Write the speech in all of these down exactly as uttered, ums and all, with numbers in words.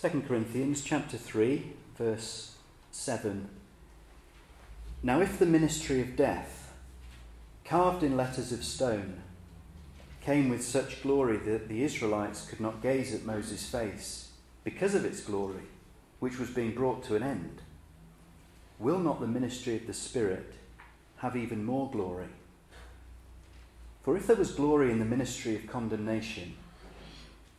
Second Corinthians chapter three, verse seven. Now if the ministry of death, carved in letters of stone, came with such glory that the Israelites could not gaze at Moses' face because of its glory, which was being brought to an end, will not the ministry of the Spirit have even more glory? For if there was glory in the ministry of condemnation,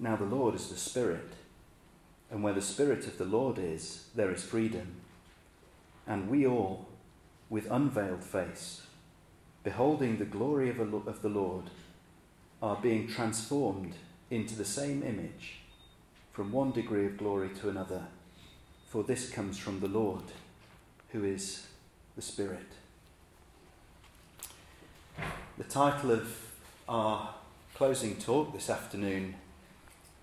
Now the Lord is the Spirit, and where the Spirit of the Lord is, there is freedom. And we all, with unveiled face, beholding the glory of the Lord, are being transformed into the same image, from one degree of glory to another, for this comes from the Lord, who is the Spirit. The title of our closing talk this afternoon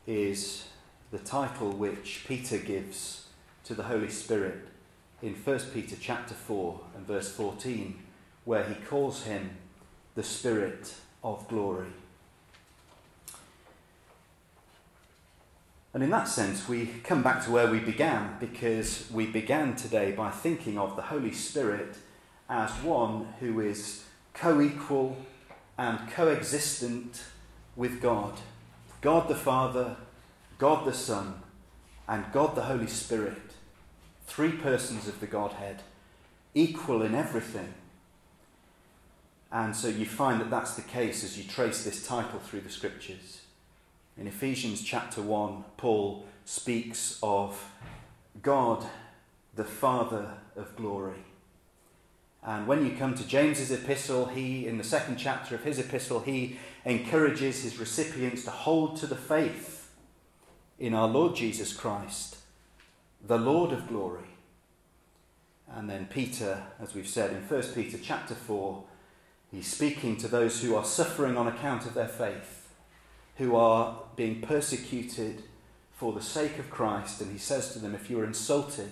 is the title which Peter gives to the Holy Spirit in First Peter chapter four and verse fourteen, where he calls him the Spirit of glory. And in that sense, we come back to where we began, because we began today by thinking of the Holy Spirit as one who is co-equal and coexistent with God. God the Father, God the Son, and God the Holy Spirit, three persons of the Godhead, equal in everything. And so you find that that's the case as you trace this title through the Scriptures. In Ephesians chapter one, Paul speaks of God, the Father of glory. And when you come to James's epistle, he, in the second chapter of his epistle, he encourages his recipients to hold to the faith in our Lord Jesus Christ, the Lord of glory. And then Peter, as we've said, in First Peter chapter four, he's speaking to those who are suffering on account of their faith, who are being persecuted for the sake of Christ, and he says to them, if you are insulted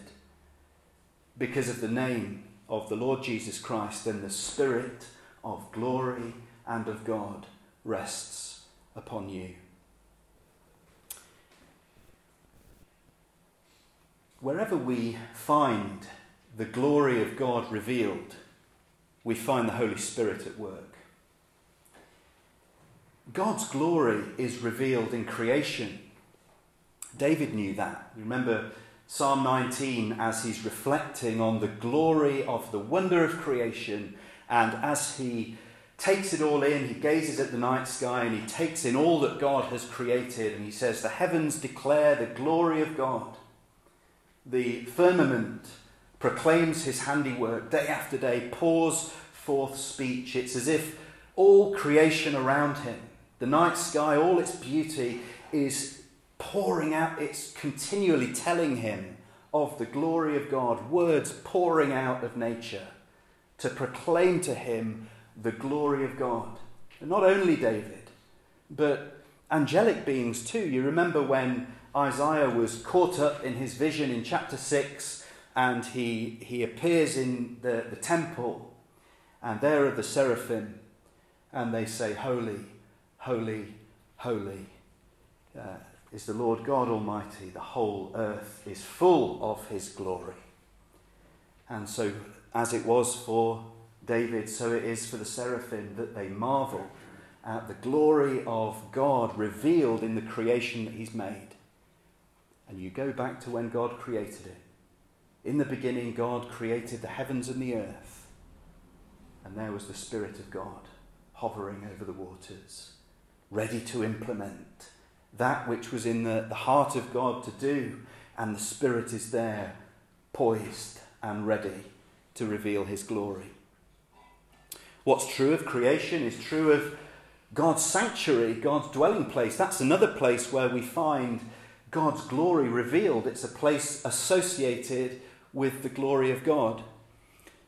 because of the name of the Lord Jesus Christ, then the Spirit of glory and of God rests upon you. Wherever we find the glory of God revealed, we find the Holy Spirit at work. God's glory is revealed in creation. David knew that. You remember Psalm nineteen, as he's reflecting on the glory of the wonder of creation, and as he takes it all in, he gazes at the night sky and he takes in all that God has created, and he says, the heavens declare the glory of God. The firmament proclaims his handiwork. Day after day pours forth speech. It's as if all creation around him, the night sky, all its beauty, is pouring out, it's continually telling him of the glory of God, words pouring out of nature to proclaim to him the glory of God. And not only David, but angelic beings too. You remember when Isaiah was caught up in his vision in chapter six, and he, he appears in the, the temple, and there are the seraphim, and they say, holy, holy, holy, uh, is the Lord God Almighty, the whole earth is full of his glory. And so, as it was for David, so it is for the seraphim, that they marvel at the glory of God revealed in the creation that he's made. and you go back to when God created it. In the beginning, God created the heavens and the earth, and there was the Spirit of God hovering over the waters, ready to implement that which was in the, the heart of God to do, and the Spirit is there, poised and ready to reveal his glory. What's true of creation is true of God's sanctuary, God's dwelling place. That's another place where we find God's glory revealed. It's a place associated with the glory of God.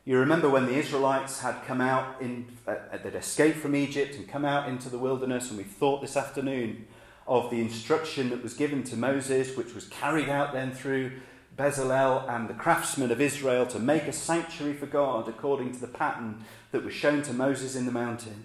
You remember when the Israelites had come out, in, uh, they'd escaped from Egypt and come out into the wilderness, and we thought this afternoon of the instruction that was given to Moses, which was carried out then through Bezalel and the craftsmen of Israel to make a sanctuary for God according to the pattern that was shown to Moses in the mountain.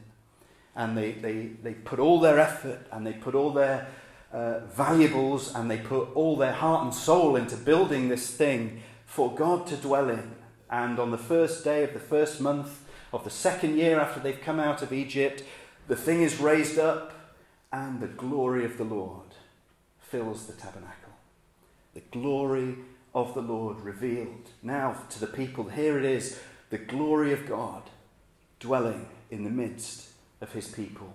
And they, they, they put all their effort, and they put all their uh, valuables, and they put all their heart and soul into building this thing for God to dwell in. And on the first day of the first month of the second year after they've come out of Egypt, the thing is raised up, and the glory of the Lord fills the tabernacle. The glory of the Lord revealed. Now to the people, here it is, the glory of God dwelling in the midst of his people.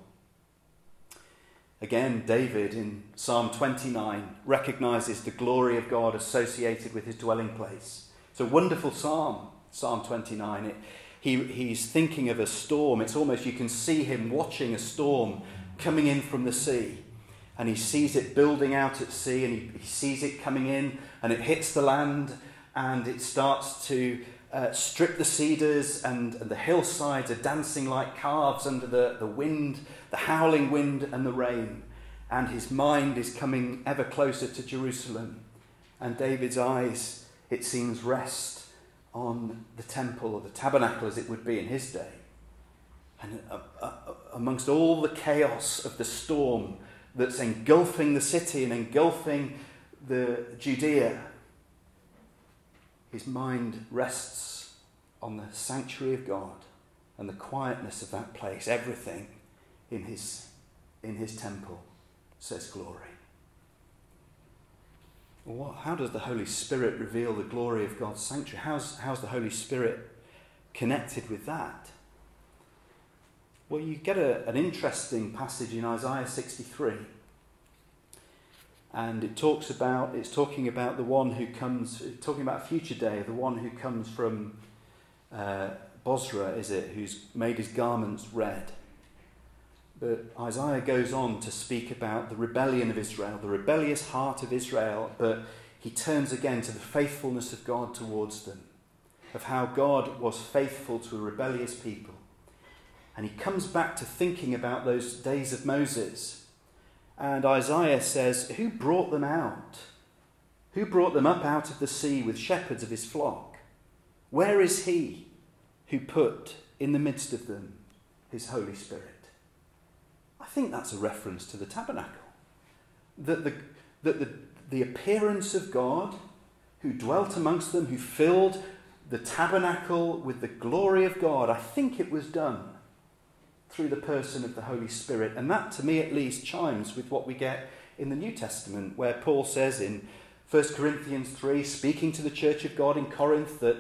Again, David in Psalm twenty-nine recognizes the glory of God associated with his dwelling place. It's a wonderful psalm, Psalm twenty-nine. It, he, he's thinking of a storm. It's almost, you can see him watching a storm coming in from the sea. And he sees it building out at sea, and he, he sees it coming in, and it hits the land, and it starts to uh, strip the cedars, and, and the hillsides are dancing like calves under the, the wind, the howling wind and the rain. And his mind is coming ever closer to Jerusalem. And David's eyes, it seems, rest on the temple, or the tabernacle as it would be in his day. And uh, uh, amongst all the chaos of the storm that's engulfing the city and engulfing the Judea, his mind rests on the sanctuary of God and the quietness of that place. Everything in his, in his temple says glory. Well, what, how does the Holy Spirit reveal the glory of God's sanctuary? How's, how's the Holy Spirit connected with that? Well, you get a, an interesting passage in Isaiah sixty-three, and it talks about, it's talking about the one who comes, talking about a future day, the one who comes from uh, Bosra, is it, who's made his garments red. But Isaiah goes on to speak about the rebellion of Israel, the rebellious heart of Israel, but he turns again to the faithfulness of God towards them, of how God was faithful to a rebellious people. And he comes back to thinking about those days of Moses. And Isaiah says, who brought them out? Who brought them up out of the sea with shepherds of his flock? Where is he who put in the midst of them his Holy Spirit? I think that's a reference to the tabernacle. That the, that the, the appearance of God, who dwelt amongst them, who filled the tabernacle with the glory of God, I think it was done through the person of the Holy Spirit. And that, to me at least, chimes with what we get in the New Testament, where Paul says in First Corinthians three, speaking to the church of God in Corinth, that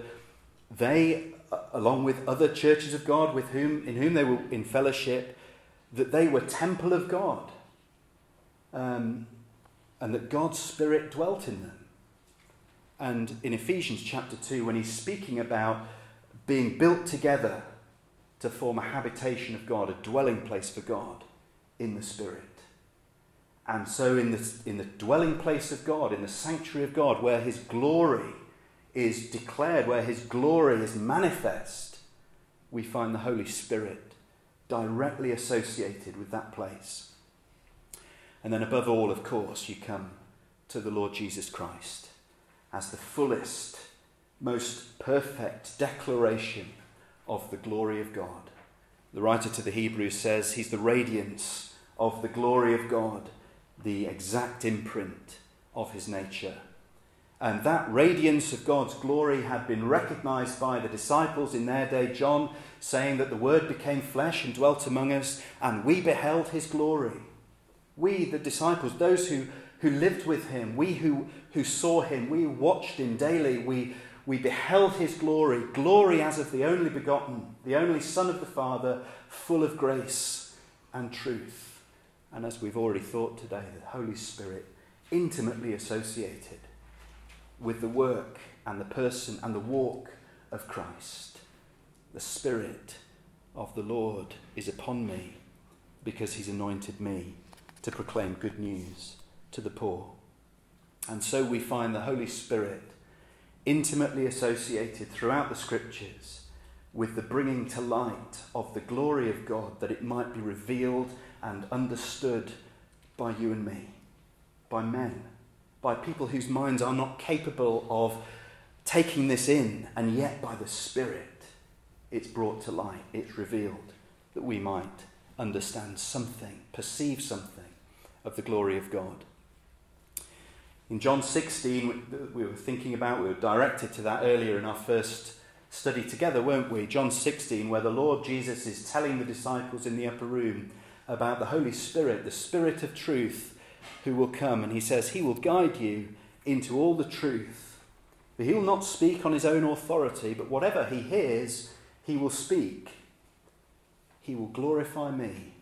they, along with other churches of God with whom in whom they were in fellowship, that they were temple of God, um, and that God's Spirit dwelt in them. And in Ephesians chapter two, when he's speaking about being built together to form a habitation of God, a dwelling place for God in the Spirit. And so in the, in the dwelling place of God, in the sanctuary of God, where his glory is declared, where his glory is manifest, we find the Holy Spirit directly associated with that place. And then above all, of course, you come to the Lord Jesus Christ as the fullest, most perfect declaration of the glory of God. The writer to the Hebrews says he's the radiance of the glory of God, the exact imprint of his nature. And that radiance of God's glory had been recognized by the disciples in their day. John saying that the Word became flesh and dwelt among us, and we beheld his glory. We, the disciples, those who, who lived with him, we who, who saw him, we watched him daily, we, we beheld his glory, glory as of the only begotten, the only Son of the Father, full of grace and truth. And as we've already thought today, the Holy Spirit intimately associated with the work and the person and the walk of Christ. The Spirit of the Lord is upon me because he's anointed me to proclaim good news to the poor. And so we find the Holy Spirit intimately associated throughout the Scriptures with the bringing to light of the glory of God, that it might be revealed and understood by you and me, by men, by people whose minds are not capable of taking this in, and yet by the Spirit it's brought to light, it's revealed, that we might understand something, perceive something of the glory of God. In John sixteen, we were thinking about, we were directed to that earlier in our first study together, weren't we? John sixteen, where the Lord Jesus is telling the disciples in the upper room about the Holy Spirit, the Spirit of truth, who will come, and he says, he will guide you into all the truth. But he will not speak on his own authority, but whatever he hears, he will speak. He will glorify me,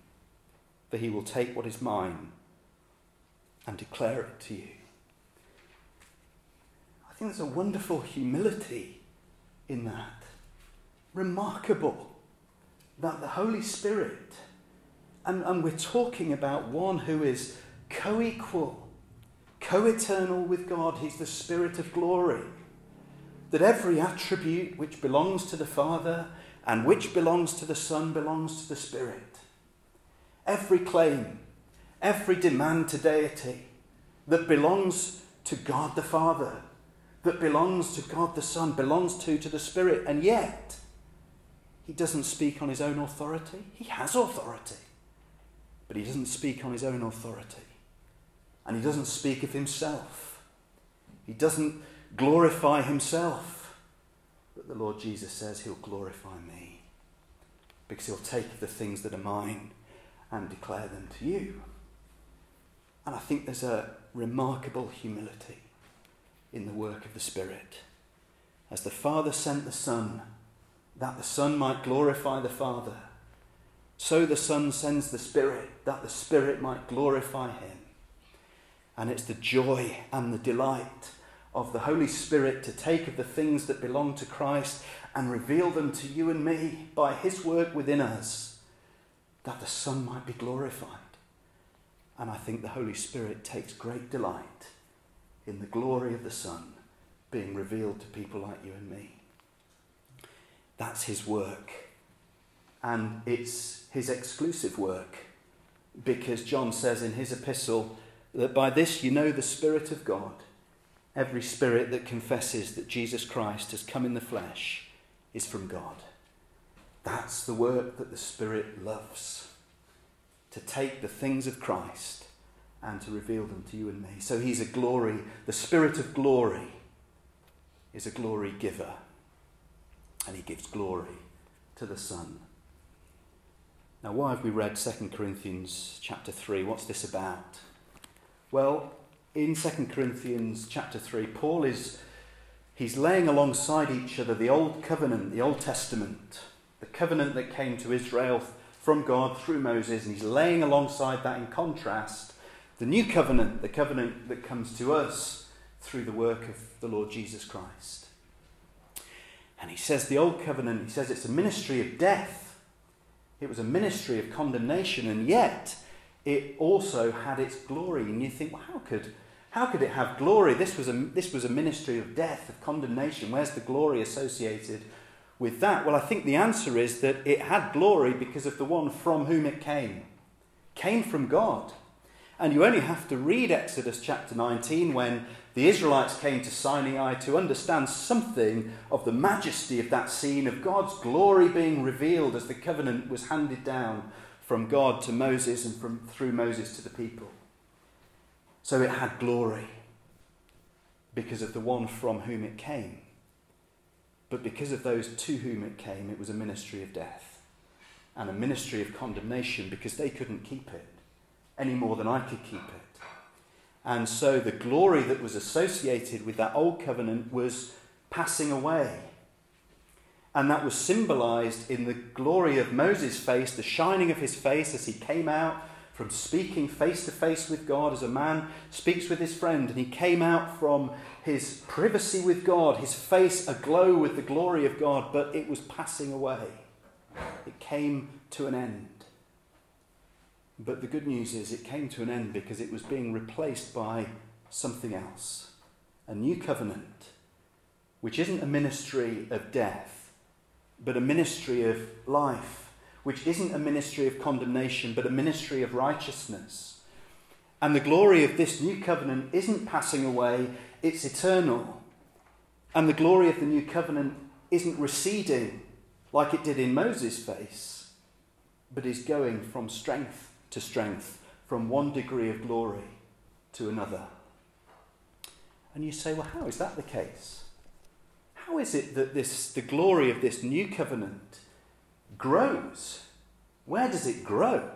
for he will take what is mine and declare it to you. I think there's a wonderful humility in that. Remarkable that the Holy Spirit, and, and we're talking about one who is co-equal, co-eternal with God, he's the Spirit of glory, that every attribute which belongs to the Father and which belongs to the Son belongs to the Spirit. Every claim, every demand to deity that belongs to God the Father, that belongs to God the Son, belongs to, to the Spirit, and yet he doesn't speak on his own authority. He has authority, but he doesn't speak on his own authority. And he doesn't speak of himself. He doesn't glorify himself. But the Lord Jesus says he'll glorify me, because he'll take the things that are mine and declare them to you. And I think there's a remarkable humility in the work of the Spirit. As the Father sent the Son, that the Son might glorify the Father, so the Son sends the Spirit, that the Spirit might glorify him. And it's the joy and the delight of the Holy Spirit to take of the things that belong to Christ and reveal them to you and me by his work within us, that the Son might be glorified. And I think the Holy Spirit takes great delight in the glory of the Son being revealed to people like you and me. That's his work. And it's his exclusive work, because John says in his epistle that by this you know the Spirit of God. Every spirit that confesses that Jesus Christ has come in the flesh is from God. That's the work that the Spirit loves, to take the things of Christ and to reveal them to you and me. So he's a glory, the Spirit of glory is a glory giver, and he gives glory to the Son. Now, why have we read Second Corinthians chapter three? What's this about? Well, in Second Corinthians chapter three, Paul is he's laying alongside each other the Old Covenant, the Old Testament, the covenant that came to Israel from God through Moses, and he's laying alongside that in contrast the New Covenant, the covenant that comes to us through the work of the Lord Jesus Christ. And he says the Old Covenant, he says it's a ministry of death. It was a ministry of condemnation, and yet it also had its glory. And you think, well, how could, how could it have glory? This was a, this was a ministry of death, of condemnation. Where's the glory associated with that? Well, I think the answer is that it had glory because of the one from whom it came. It came from God. And you only have to read Exodus chapter nineteen, when the Israelites came to Sinai, to understand something of the majesty of that scene, of God's glory being revealed as the covenant was handed down from God to Moses and from through Moses to the people. So it had glory because of the one from whom it came. But because of those to whom it came, it was a ministry of death and a ministry of condemnation, because they couldn't keep it any more than I could keep it. And so the glory that was associated with that old covenant was passing away. And that was symbolized in the glory of Moses' face, the shining of his face as he came out from speaking face to face with God, as a man speaks with his friend. And he came out from his privacy with God, his face aglow with the glory of God, but it was passing away. It came to an end. But the good news is it came to an end because it was being replaced by something else. A new covenant, which isn't a ministry of death, but a ministry of life, which isn't a ministry of condemnation, but a ministry of righteousness. And the glory of this new covenant isn't passing away, it's eternal. And the glory of the new covenant isn't receding like it did in Moses' face, but is going from strength to strength, from one degree of glory to another. And you say, well, how is that the case? How is it that this, the glory of this new covenant grows? Where does it grow?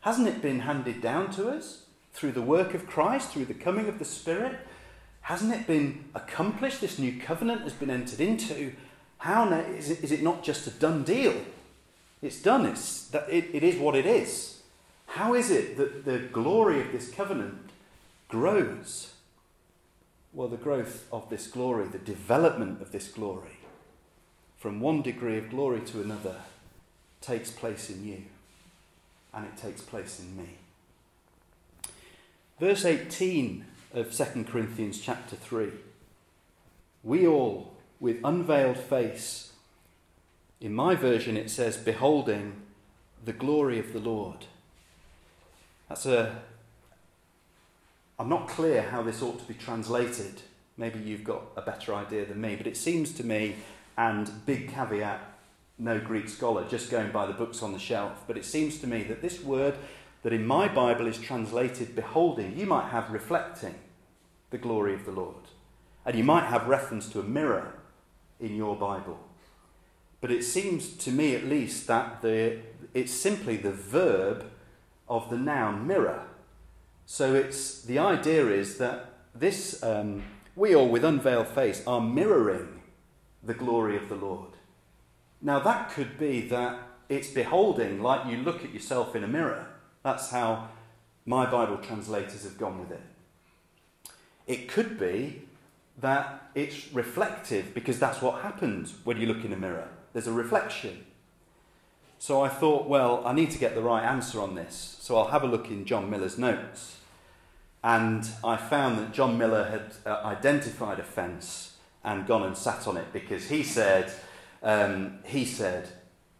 Hasn't it been handed down to us through the work of Christ, through the coming of the Spirit? Hasn't it been accomplished? This new covenant has been entered into. How is it, is it not just a done deal? It's done. It's, that it, it is what it is. How is it that the glory of this covenant grows? Well, the growth of this glory, the development of this glory, from one degree of glory to another, takes place in you, and it takes place in me. Verse eighteen of Second Corinthians chapter three. We all, with unveiled face, in my version it says, beholding the glory of the Lord. That's a... I'm not clear how this ought to be translated. Maybe you've got a better idea than me, but it seems to me, and big caveat, no Greek scholar, just going by the books on the shelf, but it seems to me that this word that in my Bible is translated beholding, you might have reflecting the glory of the Lord. And you might have reference to a mirror in your Bible. But it seems to me at least that the, it's simply the verb of the noun mirror. So it's the idea is that this um, we all with unveiled face are mirroring the glory of the Lord. Now that could be that it's beholding, like you look at yourself in a mirror. That's how my Bible translators have gone with it. It could be that it's reflective because that's what happens when you look in a mirror. There's a reflection. So I thought, well, I need to get the right answer on this. So I'll have a look in John Miller's notes. And I found that John Miller had uh, identified a fence and gone and sat on it because he said, um, he said,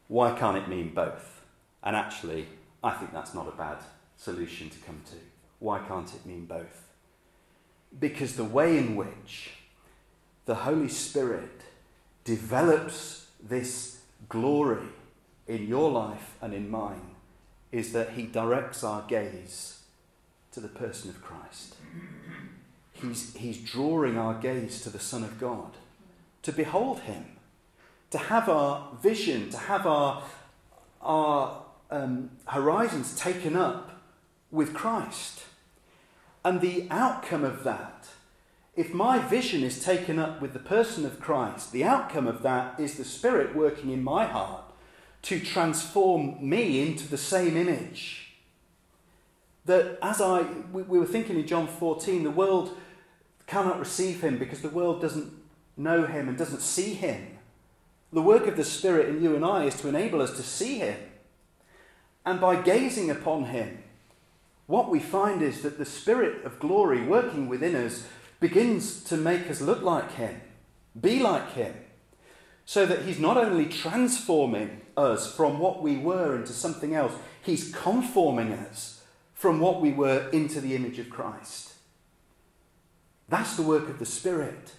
why can't it mean both? And actually, I think that's not a bad solution to come to. Why can't it mean both? Because the way in which the Holy Spirit develops this glory in your life and in mine is that he directs our gaze to the person of Christ. He's, he's drawing our gaze to the Son of God, to behold him, to have our vision, to have our, our um, horizons taken up with Christ. And the outcome of that, if my vision is taken up with the person of Christ, the outcome of that is the Spirit working in my heart to transform me into the same image. That as I, we, we were thinking in John fourteen, the world cannot receive him because the world doesn't know him and doesn't see him. The work of the Spirit in you and I is to enable us to see him. And by gazing upon him, what we find is that the Spirit of glory working within us begins to make us look like him, be like him, so that he's not only transforming us from what we were into something else, he's conforming us from what we were into the image of Christ. That's the work of the Spirit,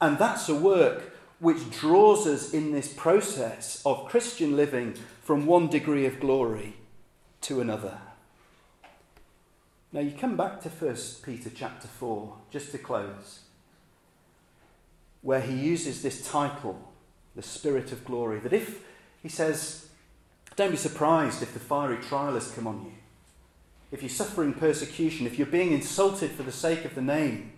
and that's a work which draws us in this process of Christian living from one degree of glory to another. Now you come back to First Peter chapter four, just to close, where he uses this title, the Spirit of Glory, that if, he says, don't be surprised if the fiery trial has come on you. if you're suffering persecution, if you're being insulted for the sake of the name,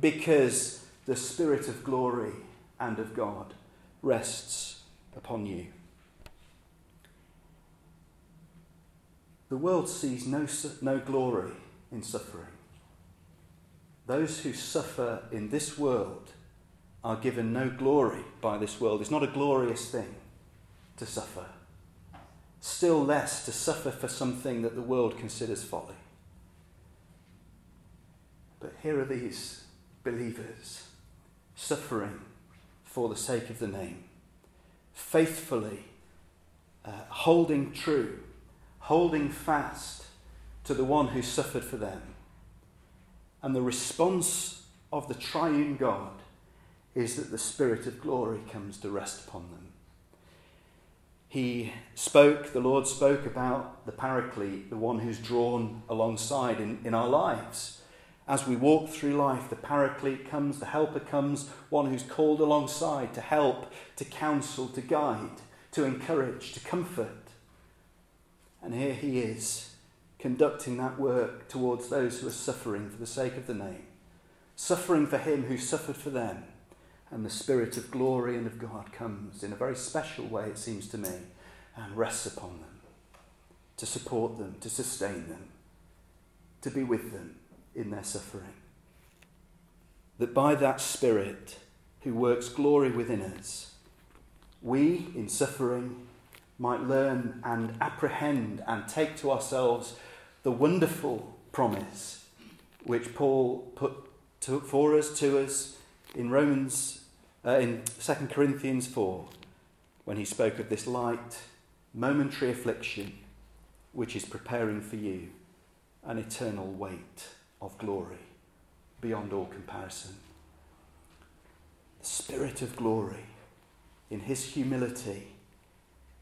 because the Spirit of glory and of God rests upon you. The world sees no, no glory in suffering. Those who suffer in this world are given no glory by this world. It's not a glorious thing to suffer. Still less to suffer for something that the world considers folly. But here are these believers suffering for the sake of the name, faithfully uh, holding true, holding fast to the one who suffered for them. And the response of the triune God is that the Spirit of glory comes to rest upon them. He spoke, the Lord spoke about the Paraclete, the one who's drawn alongside in, in our lives. As we walk through life, the Paraclete comes, the Helper comes, one who's called alongside to help, to counsel, to guide, to encourage, to comfort. And here he is, conducting that work towards those who are suffering for the sake of the name, suffering for him who suffered for them. And the Spirit of glory and of God comes in a very special way, it seems to me, and rests upon them, to support them, to sustain them, to be with them in their suffering. That by that Spirit who works glory within us, we, in suffering, might learn and apprehend and take to ourselves the wonderful promise which Paul put to, for us, to us, in Romans Uh, in Second Corinthians four, when he spoke of this light, momentary affliction, which is preparing for you an eternal weight of glory beyond all comparison. The Spirit of glory, in his humility,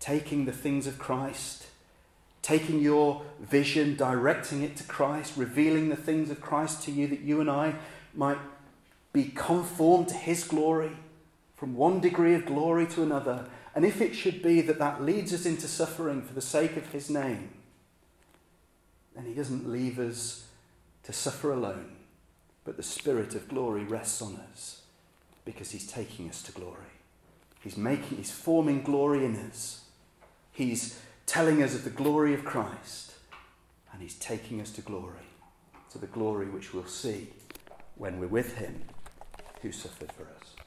taking the things of Christ, taking your vision, directing it to Christ, revealing the things of Christ to you, that you and I might be conformed to his glory, from one degree of glory to another. And if it should be that that leads us into suffering for the sake of his name, then he doesn't leave us to suffer alone, but the Spirit of glory rests on us because he's taking us to glory. He's making, he's forming glory in us. He's telling us of the glory of Christ, and he's taking us to glory, to the glory which we'll see when we're with him who suffered for us.